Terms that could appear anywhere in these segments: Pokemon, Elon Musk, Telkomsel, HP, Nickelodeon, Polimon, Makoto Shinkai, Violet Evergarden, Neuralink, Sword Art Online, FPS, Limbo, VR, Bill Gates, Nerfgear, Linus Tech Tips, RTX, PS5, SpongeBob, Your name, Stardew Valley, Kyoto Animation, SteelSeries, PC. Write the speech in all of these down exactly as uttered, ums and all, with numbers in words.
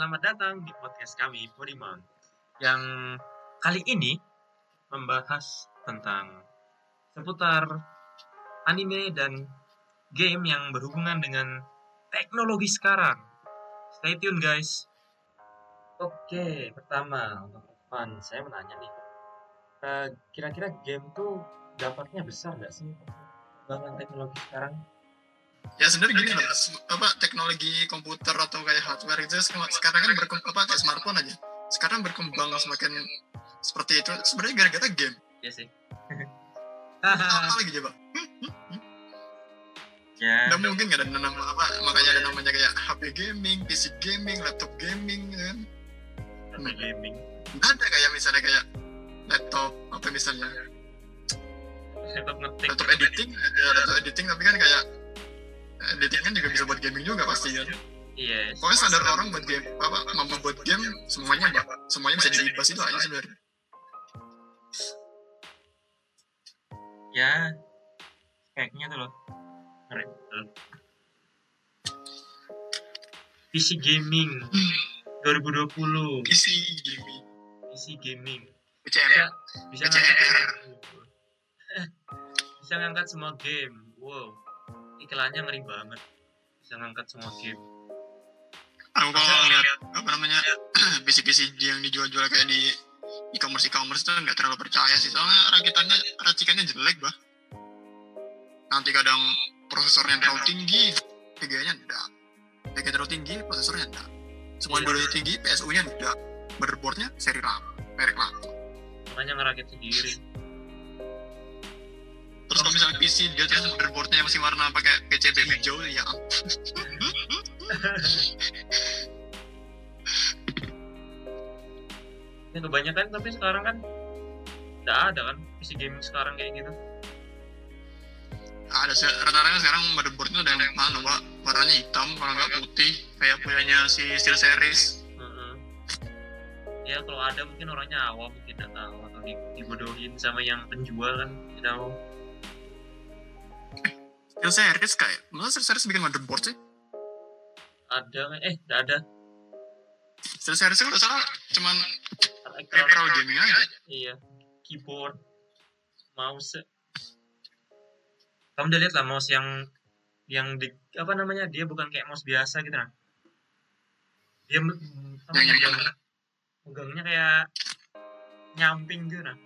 Selamat datang di podcast kami, Polimon, yang kali ini membahas tentang seputar anime dan game yang berhubungan dengan teknologi sekarang. Stay tune, guys. Oke, pertama untuk Irfan, saya menanya nih, uh, kira-kira game tuh dampaknya besar nggak sih dengan teknologi sekarang? Ya sebenarnya gini loh, apa teknologi komputer atau kayak hardware itu sekarang kan berkembang, apa kayak smartphone aja sekarang berkembang semakin seperti itu sebenarnya gara-gara game. Iya sih. Apa lagi coba? Ya. Dan mungkin nggak ada nama apa, makanya ada namanya kayak H P gaming, P C gaming, laptop gaming kan? H P gaming. Ada kayak misalnya kayak laptop apa misalnya? Laptop ngetik. Laptop editing, laptop editing tapi kan kayak editing kan juga bisa buat gaming juga pasti kan. Iya. Pokoknya standar orang buat game, apa mampu buat game semuanya, semuanya bisa dilibas itu aja sebenarnya. Ya, kayaknya tuh loh. Keren. P C gaming dua ribu dua puluh. P C gaming. P C gaming. P C M R. Bisa, bisa bisa ngangkat semua game. Wow. Iklannya ngeri banget, bisa ngangkat semua game. Aku kalau ngeliat apa namanya P C-P C yang dijual-jual kayak di e-commerce e-commerce tuh nggak terlalu percaya sih, soalnya rakitannya racikannya jelek bah. Nanti kadang prosesornya terlalu tinggi, T G A-nya enggak. T G A terlalu tinggi, prosesornya enggak. Semua dua yeah. tinggi, P S U-nya enggak. Motherboard-nya seri lama, merek lama. Makanya ngerakit sendiri. Terus kalau misalnya P C dia terus motherboard-nya masih warna pakai P C B hijau ya. Ini kebanyakan tapi sekarang kan enggak ada kan P C gaming sekarang kayak gitu. Ada se- rata-rata sekarang motherboard-nya udah yang mana, Pak? Warnanya hitam, kalau enggak putih kayak punyanya si SteelSeries. Uh-huh. Ya kalau ada mungkin orangnya awam mungkin enggak tahu atau dibodohin sama yang penjual kan tidak tahu. SteelSeries kayak, masa SteelSeries bikin motherboard sih? Ada, eh gak ada. SteelSeries kalau salah cuman peripheral gaming aja. Iya, keyboard, mouse. Kamu udah lihat lah mouse yang yang di, apa namanya, dia bukan kayak mouse biasa gitu kan? Dia hmm, yang yang yang megangnya kayak nyamping gitu kan?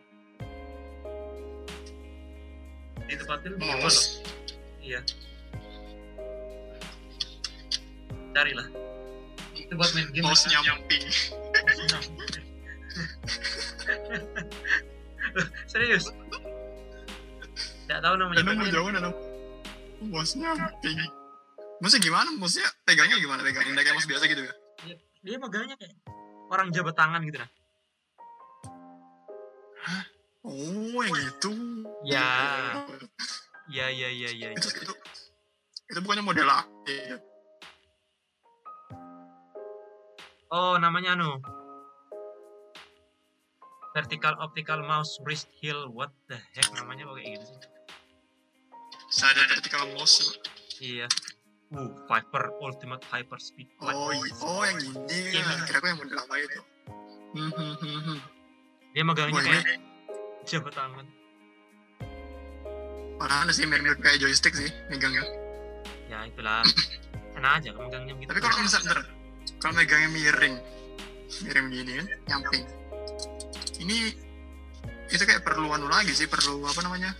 Di tempatnya mouse. Iya. Carilah. Itu buat main game. Mouse nyamping. Serius? Enggak tahu namanya. Enggak jauh enggak. Mouse nyamping. Mouse gimana? Mouse-nya pegangnya gimana? Pegangnya enggak kayak mouse biasa gitu ya? Dia, dia megangnya kayak orang jabat tangan gitu nah. Hah? Oh, yang gitu. Ya. Ya ya ya ya. Itu, ya. itu, itu bukannya model A. Ya. Oh, namanya anu. Vertical optical mouse wrist heel. What the heck namanya kok kayak gitu sih? Sadar vertical mouse. Iya. Uh, Viper Ultimate Hyper Speed. Oh, oh yang ini. Kira aku yang model apa itu? Dia megangnya kayak jabat tangan. Padahal sih mirip-mirip kayak joystick sih megangnya. Ya itulah. Enak aja megangnya gitu. Tapi kalau misalnya kalau megangnya miring, miring gini kan, nyamping. Ini itu kayak perlu anu lagi sih, perlu apa namanya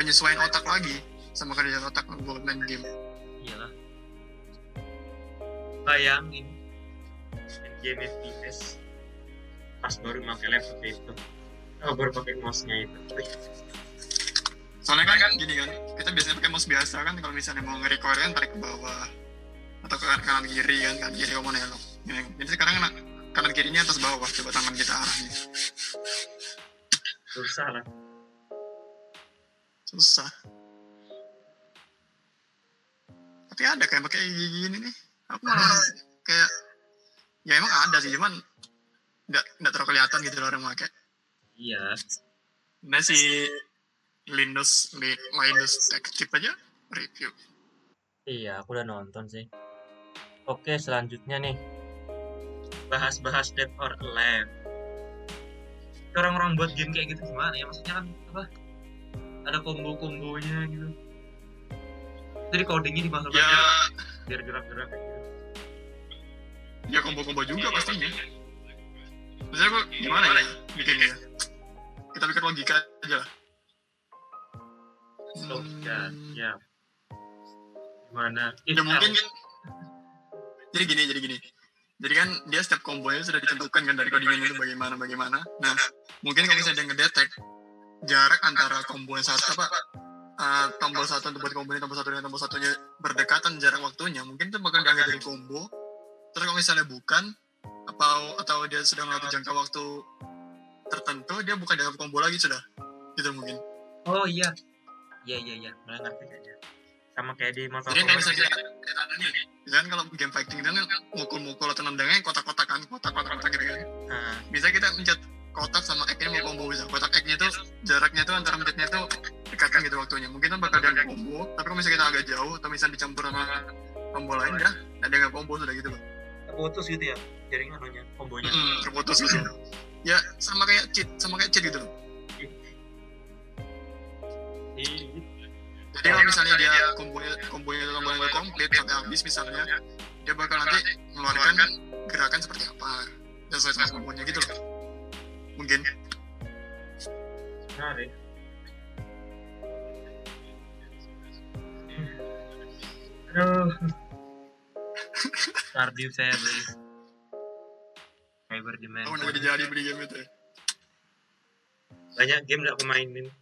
penyesuaian otak lagi sama kerja otak buat main game. Iyalah. Bayangin main game F P S pas baru pakai laptop itu, oh, baru pakai mouse-nya itu. Soalnya kan, kan gini kan, kita biasanya pakai mouse biasa kan, kalau misalnya mau nge-record kan tarik ke bawah atau ke kanan kiri kan, kanan kiri kamu nelok. Jadi sekarang kan kanan kirinya atas bawah, coba tangan kita arahnya. Susah lah. Susah. Tapi ada kayak pakai gigi ini nih. Aku malah kayak, ya emang ada sih, cuman nggak nggak terlalu kelihatan gitu loh orang pakai. Iya. Nah si Linus, Linus Tech Tip aja review. Iya, aku udah nonton sih. Oke, selanjutnya nih. bahas-bahas Dead or Alive. Orang-orang buat game kayak gitu gimana ya, maksudnya kan apa, ada combo-combonya gitu, jadi codingnya dibahas ya, biar gerak-gerak kayak gitu ya, combo-combo juga pastinya. Maksudnya kok gimana ya bikinnya, kita bikin logika aja lah. Logika, ya gimana ya, mungkin kan jadi gini, jadi gini jadi kan dia setiap kombonya sudah ditentukan kan dari codingan itu bagaimana-bagaimana. Nah, mungkin kalau misalnya dia ngedetect jarak antara kombo yang satu, apa, uh, tombol satu untuk buat kombonya, tombol satu dengan tombol satunya berdekatan jarak waktunya, mungkin itu bakal dianggap dari kombo. Terus kalau misalnya bukan, atau, atau dia sudah mengatur jangka waktu tertentu, dia bukan dianggap kombo lagi sudah. Gitu mungkin. Oh iya. Iya, iya, iya. Mulai ngerti kayaknya. Sama kayak di motor. Jadi kalau misalnya kita ada nih, misalnya kalau game fighting kan mukul-mukul atau nendangnya kotak-kotak kan, kotak-kotak gitu kan. Nah, bisa kita mencet kotak sama X-nya mau combo bisa. Kotak X-nya tuh jaraknya tuh antara mencetnya tuh dekatkan gitu waktunya. Mungkin kan bakal dianggap combo, tapi kalau misalnya kita agak jauh atau misalnya dicampur sama combo lain dah, nggak dianggap combo sudah gitu loh. Terputus gitu ya jaringan anunya, kombonya. Hmm, terputus gitu. Ya sama kayak cheat, sama kayak cheat gitu loh. Iya. Jadi kalau misalnya dia kombonya kombonya lomba-lomba komplit sampai habis misalnya, dia bakal nanti mengeluarkan gerakan seperti apa dan sesuai kombonya gitu loh. Mungkin. Menarik. Aduh. Stardew Valley. Cyber Dimension. Oh, udah jadi beli game itu. Banyak game nggak pemainin.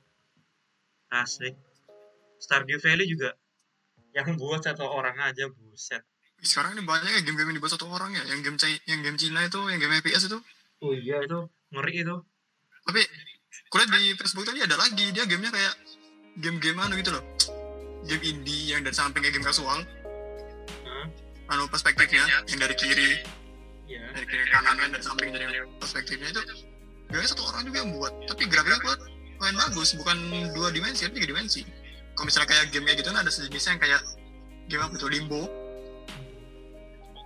Asik. Stardew Valley juga yang buat satu orang aja, buset. Sekarang ini banyak ya game-game yang dibuat satu orang ya, yang game C- yang game Cina itu, yang game F P S itu. Oh iya itu, ngeri itu. Tapi kulihat di Facebook tadi ada lagi, dia gamenya kayak game-game anu gitu loh. Game indie yang dari samping kayak game kasual. Hmm. Anu perspektifnya yang dari kiri. Iya. Dari kiri kanan kan dari samping, dari perspektifnya itu. Dia satu orang juga yang buat, tapi gerak-gerak kuat, main bagus, bukan dua dimensi, tapi tiga dimensi. Kalau misalnya kayak game kayak gitu, nah ada sejenisnya yang kayak game apa itu, Limbo.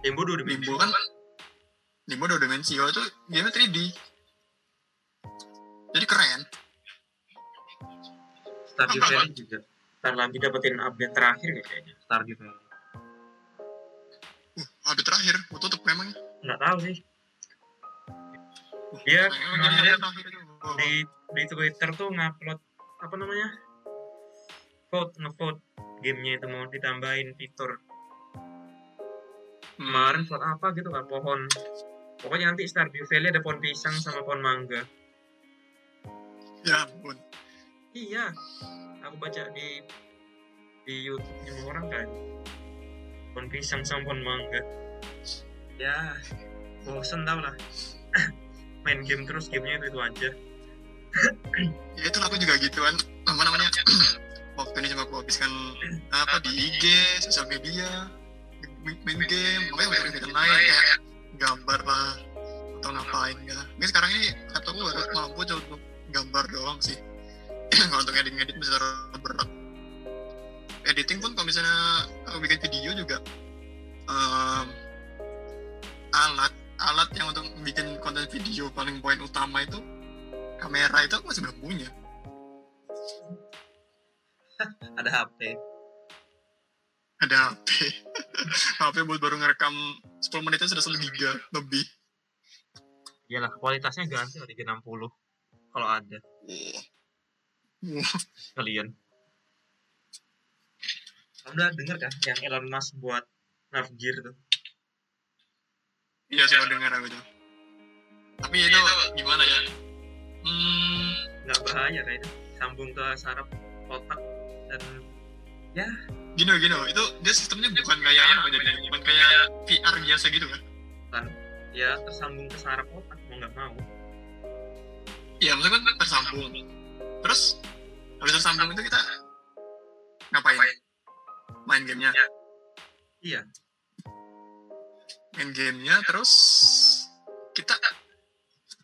Limbo dua dimensi. Limbo kan, Limbo dua dimensi. Kalau itu game tiga D. Jadi keren. Stardew Valley juga. Ntar lagi dapetin update terakhir ya kayaknya. Stardew Valley. Uh, update terakhir? Mau tutup memang? Nggak tahu sih. Dia kemarin di di Twitter tuh ngupload apa namanya? Vote, ngevote gamenya itu mau ditambahin fitur. Kemarin soal apa gitu kan, pohon. Pokoknya nanti Stardew Valley ada pohon pisang sama pohon mangga. Ya ampun. Iya. Aku baca di di YouTube-nya orang kan. Pohon pisang sama pohon mangga. Ya, bosen tau lah. Main game terus gamenya itu-itu aja. Ya itu aku juga gituan. Apa namanya? Waktu ini cuma aku habiskan apa di I G, sosial media, main game, makanya banyak kegiatan lain kayak gambar lah atau ngapain ya. Mungkin sekarang ini laptop aku baru mampu untuk gambar doang sih. Kalau untuk edit-edit bisa berat. Editing pun kalau misalnya aku bikin video juga um, alat alat yang untuk bikin konten video paling poin utama itu kamera itu aku masih belum punya. Ada H P. Ada H P. H P buat baru ngerekam sepuluh menit itu sudah satu giga lebih. Iyalah, kualitasnya ganti lah tiga enam puluh kalau ada. Kalian. Kamu udah dengar kan yang Elon Musk buat nerf gear tuh? Iya, sudah dengar aku tuh. Tapi ya, itu gimana ya? Hmm, enggak bahaya kayaknya. Sambung ke saraf otak. Dan ya gino gino itu dia sistemnya bukan kayak apa jadi bukan kayak V R biasa gitu kan kan ya, tersambung ke saraf otak mau nggak mau ya, maksudnya kan tersambung. Terus habis tersambung itu kita ngapain? Main gamenya ya. Iya, main gamenya. Terus kita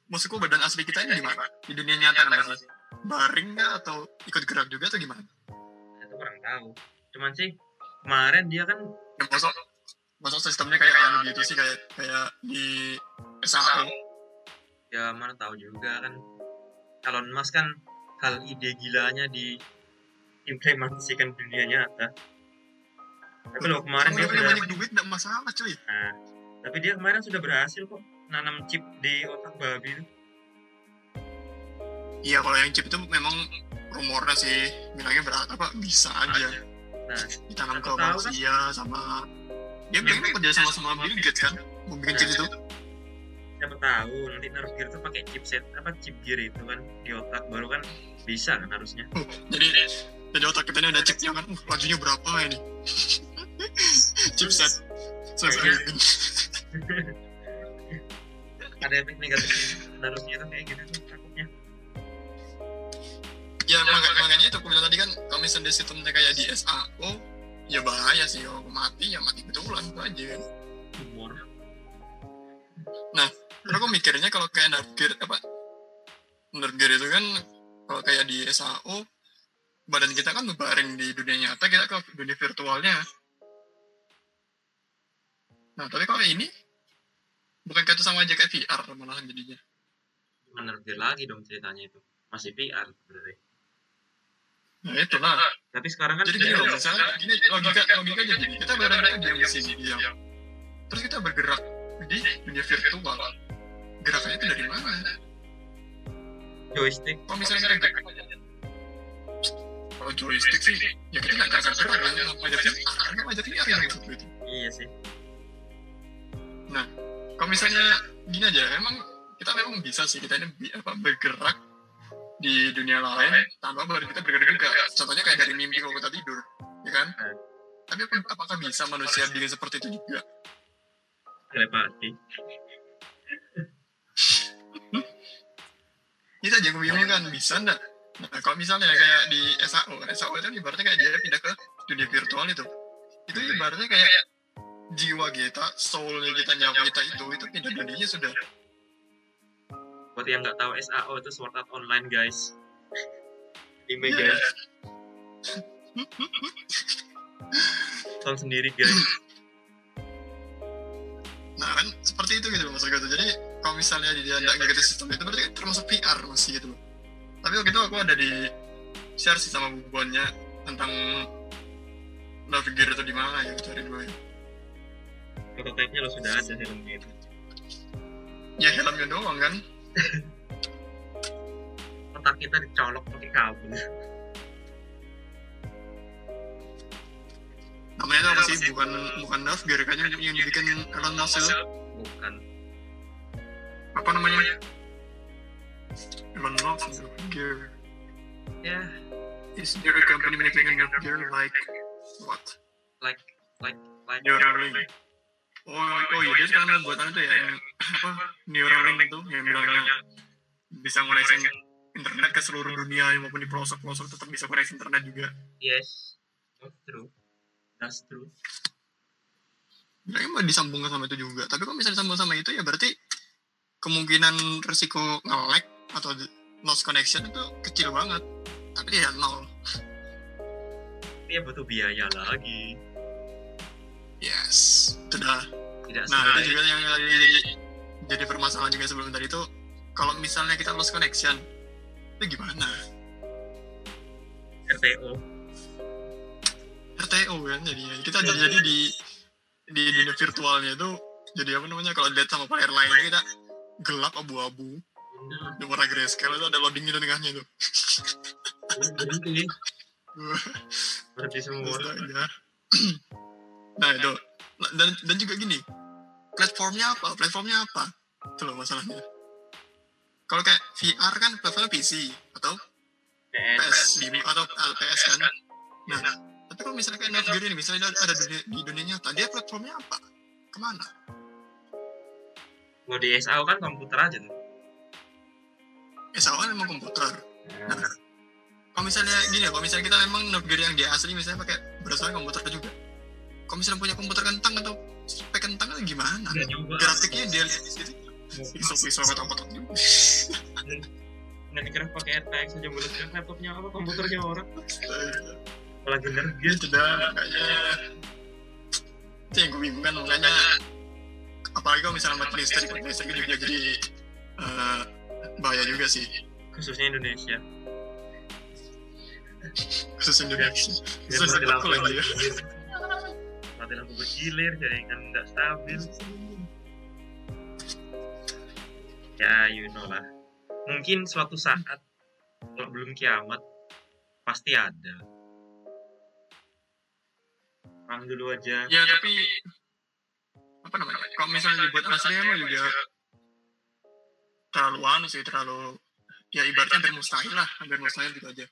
maksudku badan asli kita ini gimana di dunia nyata kan, masih baring nggak atau ikut gerak juga atau gimana? Kurang tahu. Cuman sih kemarin dia kan ya, Maksudnya sistemnya kayak anu gitu sih, kayak kayak di S A O. Ya mana tahu juga kan. Elon Musk kan hal ide gilanya diimplementasikan dunia nyata. Tapi loh kemarin dia punya banyak duit enggak masalah cuy. Nah, tapi dia kemarin sudah berhasil kok nanam chip di otak babi itu. Iya, kalau yang chip itu memang rumornya sih bilangnya berat apa bisa aja. aja. Nah, ditanam ke manusia kan? Sama dia pengen kerja sama sama Bill Gates kan, mau bikin nah, chip itu. Siapa tahu nanti nerfgear itu pakai chipset apa chip gear itu kan di otak baru kan bisa kan harusnya. Uh, jadi jadi otak kita ini ada chipnya kan, uh, lajunya berapa ini? Chipset. Soalnya ada efek negatif harusnya tuh kayak gitu tuh takutnya. Ya mak- makanya itu aku bilang tadi kan kami sendiri sistemnya kayak di S A O ya bahaya sih, kalau mati ya mati betulan itu aja kan. Nah, terus aku mikirnya kalau kayak nerfgear apa nerfgear itu kan kalau kayak di S A O badan kita kan berbaring di dunia nyata, kita ke dunia virtualnya. Nah tapi kalau ini bukan kayak itu sama aja kayak V R malahan jadinya. Nerfgear lagi dong ceritanya itu masih V R berarti. Nah itulah. Tapi sekarang kan jadi gini loh, misalnya gini logika logika aja gini, kita bergerak diam di sini diam. Terus kita bergerak di dunia virtual. Gerakannya itu dari mana? Joystick. Kalau misalnya kita gerak aja. Kalau joystick sih, ya kita nggak akan gerak aja sama aja V R, sama aja V R yang itu gitu. Iya sih. Nah, kalau misalnya gini aja, emang kita memang bisa sih kita ini apa bergerak di dunia lain tanpa baru kita bergerak-gerak. Contohnya kayak dari mimpi kalau kita tidur, ya kan? Hmm. Tapi apakah bisa manusia bikin seperti itu juga? Telepati. Ini saja gue bingung kan, bisa nggak? Nah, kalau misalnya kayak di S A O, S A O itu ibaratnya kayak dia pindah ke dunia virtual itu. Itu ibaratnya kayak jiwa kita, soulnya kita, nyawa kita itu, itu pindah dunianya sudah. Buat yang nggak tahu S A O itu Sword Art Online guys, ime guys, tahun sendiri guys. Nah kan seperti itu gitu loh maksud gue tuh. Jadi kalau misalnya dia nggak gitu sistem itu berarti kan termasuk P R masih gitu loh. Tapi waktu itu aku ada di share sih sama bukuannya tentang navigir itu di mana ya cari dulu ya. Prototipe-nya lo sudah ada helmnya itu. Ya helmnya doang kan. Otak kita dicolok pakai kabel. Namanya itu apa sih? Bukan bukan nerfgear kayaknya yang dibikin Elon Musk. Bukan. Apa namanya? Elon Musk nerfgear. Ya. Yeah. Is there a company making a nerfgear like what? Like like like Your Name. Oh, oh iya, dia sekarang buatan itu ya, yang apa, Neuralink itu, yang bilangnya bisa ngoreksi internet ke seluruh dunia, maupun di pelosok-pelosok tetap bisa ngoreksi internet juga. Yes, that's true, that's true. Bilangnya mau disambungkan sama itu juga, tapi kalau misalnya disambung sama itu ya berarti kemungkinan resiko nge-lag atau loss connection itu kecil banget, tapi ya nol. Tapi ya butuh biaya lagi. Yes, sudah. Tidak nah, itu juga yang jadi, jadi permasalahan juga sebelum tadi itu, kalau misalnya kita lost connection, itu gimana? R T O. R T O kan jadinya. Kita jadi jadi di di dunia virtualnya itu, jadi apa namanya? Kalau dilihat sama player lainnya kita gelap abu-abu. Di warna grayscale itu ada loadingnya di tengahnya itu. Jadi berarti semua. Nah itu dan dan juga gini platformnya apa platformnya apa itu loh masalahnya. Kalau kayak V R kan platformnya P C atau P S lima atau P S kan. Nah tapi kalau misalnya kayak nerfgear ini misalnya ada dunia, di dunia nyata dia platformnya apa kemana? Kalau di S A O kan komputer aja tuh. S A O kan memang komputer. Nah kalau misalnya gini kalau misalnya kita memang nerfgear yang di asli misalnya pakai berdasarkan komputer juga. Kalau misalnya punya komputer kentang atau spek kentang atau gimana? Grafiknya dia lihat di situ. Iso-iso kotak-kotak juga. Nggak dikira pakai R T X aja boleh lihat laptopnya apa komputernya orang. Apalagi nerfgear sudah kayaknya. itu ya gue bingungan makanya. Apalagi kalau misalnya buat listrik, listrik juga jadi uh, bahaya juga sih. Khususnya Indonesia. Khusus Indonesia. Khusus aku lagi ya. Mati lampu bergilir, jaringan nggak stabil. Ya, you know lah. Mungkin suatu saat, kalau belum kiamat, pasti ada. Paham dulu aja. Ya, tapi apa namanya? Kalau misalnya dibuat aslinya mah juga terlalu anu sih, terlalu ya ibaratnya hampir mustahil lah, hampir mustahil gitu aja.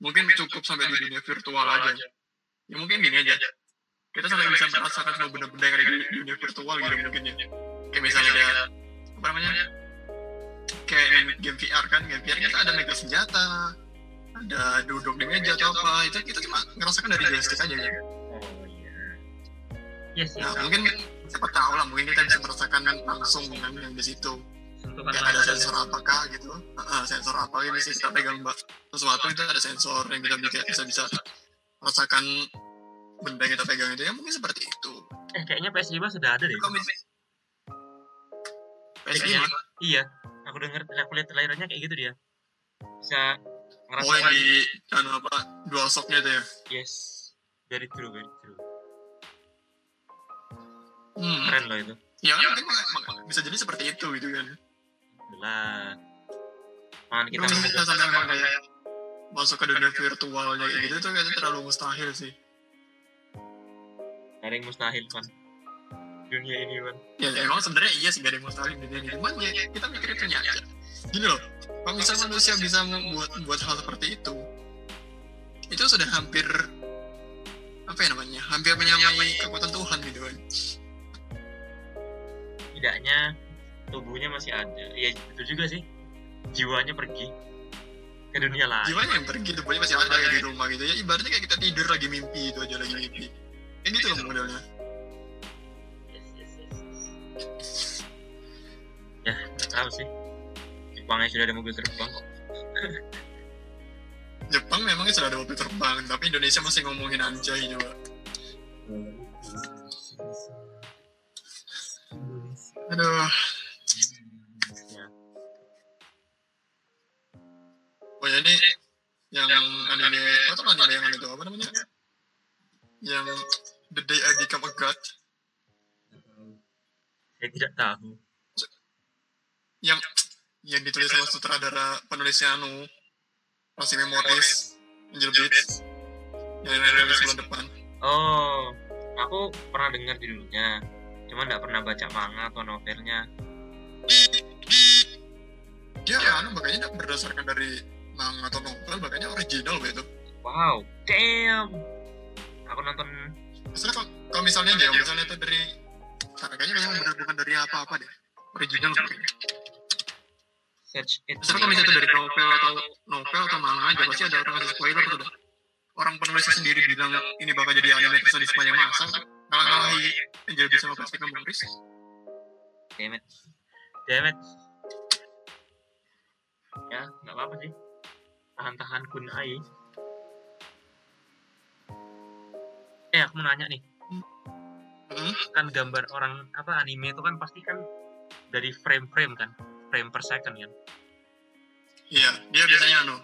Mungkin cukup sampai di dunia virtual aja. Ya mungkin gini aja. Kita sampai bisa merasakan semua benda-benda yang ada di dunia virtual gitu mungkin ya. Kayak misalnya kayak apa namanya? Kayak game V R kan, game V R kita ada megang senjata, ada duduk di meja atau apa, itu kita cuma ngerasakan dari joystick aja ya. Oh iya. Yes, nah, mungkin siapa tahu lah, mungkin kita bisa merasakan langsung dengan yang di situ. Kayak ada sensor apakah gitu, uh, sensor apa ini sih, kita pegang sesuatu itu ada sensor yang kita bisa-bisa merasakan benda yang kita pegang itu, ya mungkin seperti itu. Eh kayaknya P S lima sudah ada deh. P S lima? Iya, aku denger, aku lihat trailernya kayak gitu dia. Bisa ngerasakan. Oh yang di, anu apa, dual shocknya itu ya? Yes, very true, very true. Hmm. Keren loh itu. Ya kan, ya, bisa jadi seperti itu gitu kan. Nah, makan kita bisa sampai memang kayak masuk ke dunia virtualnya kayak gitu tuh kayaknya terlalu mustahil sih. Gak ada yang mustahil kan dunia ini kan. Ya emang sebenarnya iya sih gak ada yang mustahil dunia ini. Cuman ya kita mikirnya punya aja. Gini loh, kalau misalnya manusia bisa membuat buat hal seperti itu, itu sudah hampir apa ya namanya, hampir menyamai kekuatan Tuhan gitu kan. Tidaknya tubuhnya masih ada. Ya itu juga sih. Jiwanya pergi ke dunia lain. Jiwanya yang pergi, tubuhnya masih ada ya di rumah gitu ya. Ibaratnya kayak kita tidur lagi mimpi itu aja lagi mimpi. Ini tuh loh modelnya. Yes, yes, yes. Ya, nggak tahu sih. Jepangnya sudah ada mobil terbang kok. Jepang memangnya sudah ada mobil terbang, tapi Indonesia masih ngomongin anjay juga. Aduh. Oh ya ini yang anime, apa tuh anime yang itu apa namanya? Yang The Day I Become a God. Saya tidak tahu. Yang yang ditulis sama sutradara penulisnya anu masih memoris Angel Beats yang rilis bulan depan. Oh, aku pernah dengar judulnya. Cuma nggak pernah baca manga atau novelnya. Dia ya, anu makanya nggak berdasarkan dari manga atau novel, makanya original begitu. Wow, damn. Aku nonton. Misalnya kalau, kalau misalnya dia, misalnya itu dari, kayaknya memang benar-benar dari apa-apa deh. Original. Search it. Misalnya kalau misalnya itu dari novel atau novel atau manga aja, pasti ada orang ngasih spoiler tuh. Orang penulisnya sendiri bilang ini bakal jadi anime terus di sepanjang masa. Kalau Angel bisa ngepas kita memoris. Damn it. Damn it. Ya, gak apa-apa sih. Tahan-tahan kunai. Eh, aku mau nanya nih. Hmm? Kan gambar orang, apa, anime itu kan pasti kan dari frame-frame kan? Frame per second kan? Iya, dia biasanya anu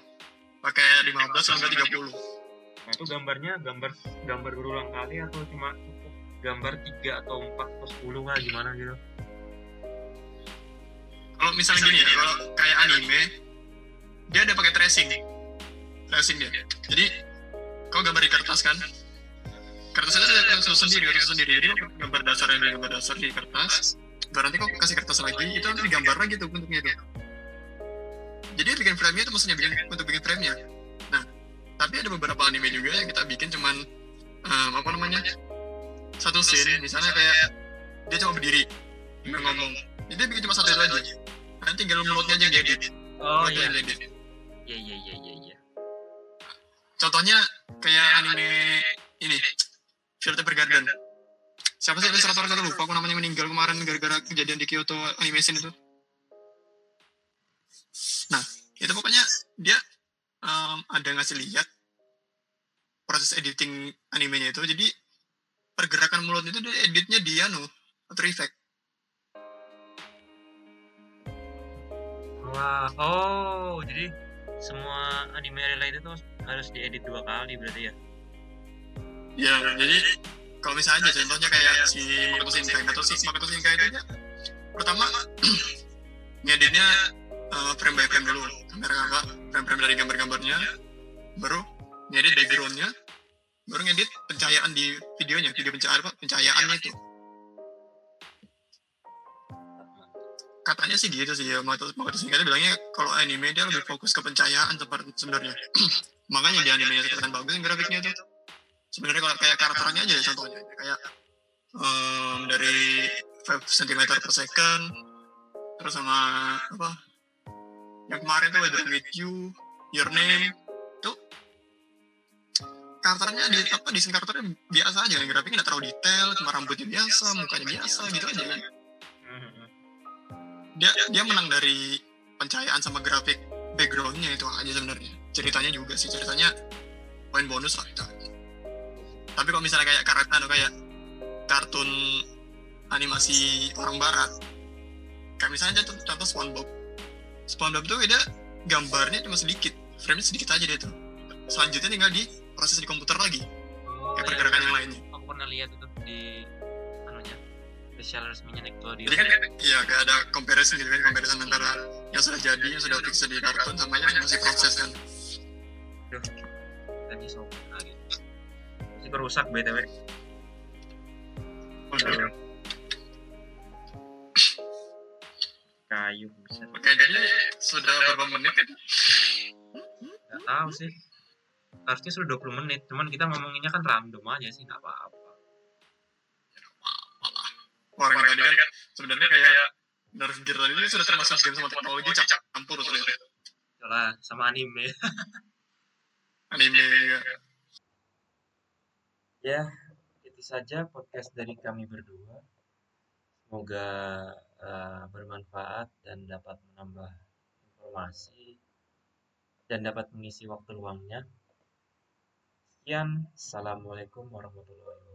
pakai lima belas sampai tiga puluh. Nah, itu gambarnya gambar gambar berulang kali atau cuma gambar tiga atau empat atau sepuluh lah gimana gitu. Kalau misalnya gini ya, kalau kayak anime dia ada pakai tracing nih. Tracing dia. Jadi kalau gambar di kertas kan, kertas itu ada sendiri, kertas sendiri. Jadi gambar dasar yang gambar dasar di kertas. Berarti kok kasih kertas lagi, itu nanti digambar lagi tuh bentuknya tuh. Jadi bikin frame-nya itu maksudnya bikin untuk bikin frame-nya. Nah, tapi ada beberapa anime juga yang kita bikin cuman um, apa namanya? Satu scene, misalnya kayak dia cuma berdiri, dia ngomong. Jadi bikin cuma satu itu aja. Nanti tinggal mulutnya aja yang diedit. Oh iya. Iya iya iya iya iya. Contohnya kayak anime ini, Violet Evergarden. Siapa sih ilustrator itu lupa aku namanya, meninggal kemarin gara-gara kejadian di Kyoto Animation itu. Nah, itu pokoknya dia um, ada ngasih lihat proses editing animenya itu. Jadi pergerakan mulut itu editnya di anu After Effect. Wah, wow. Oh, jadi semua anime related itu harus diedit dua kali berarti ya? Ya, jadi kalau misalnya aja contohnya kayak si Makoto Shinkai, Makoto Shinkai itu aja pertama ngeditnya uh, frame by frame dulu, kamera-kamera, frame-frame dari gambar-gambarnya, baru ngedit backgroundnya, baru ngedit pencahayaan di videonya, video pencahayaan apa? Pencahayaannya itu. Katanya sih gitu sih ya, Makoto Shinkai bilangnya kalau anime dia lebih fokus ke pencahayaan sebenarnya. Makanya di animenya terlihat bagus grafiknya itu. Sebenarnya kalau kayak karakternya aja contohnya kayak um, dari five centimeters per second terus sama apa? Yang kemarin tuh Weathering with You, Your Name tuh karakternya di apa desain karakternya biasa aja, grafiknya enggak terlalu detail, cuma rambutnya biasa, mukanya biasa gitu aja kan. Dia dia menang dari pencahayaan sama grafik backgroundnya itu aja sebenarnya. Ceritanya juga sih, ceritanya poin bonus lah itu. Tapi kalau misalnya kayak karakter atau kayak kartun animasi orang barat, kayak misalnya contoh, contoh SpongeBob, SpongeBob tuh dia gambarnya cuma sedikit, frame-nya sedikit aja dia tuh. Selanjutnya tinggal di proses di komputer lagi, oh, kayak ya, pergerakan ya, yang lainnya. Aku pernah lihat itu di spesial resminya Nickelodeon. Jadi kan iya gak ada comparison gitu kan, comparison antara yang sudah jadi, yang sudah fix di kartun sama yang masih proses kan. Duh, tadi sok lagi. Masih kerusak B T W. Waduh. Kayu bisa. Oke, jadi sudah berapa menit kan? Gak tahu sih. Harusnya sudah dua puluh menit, cuman kita ngomonginnya kan random aja sih, gak apa-apa. Orang, orang tadi kan, kan sebenarnya kayak Nerf Gear tadi sudah termasuk game sama teknologi campur soalnya. Yalah, sama anime. Anime juga. Ya, itu saja podcast dari kami berdua. Semoga uh, bermanfaat dan dapat menambah informasi dan dapat mengisi waktu luangnya. Sekian, assalamualaikum warahmatullahi wabarakatuh.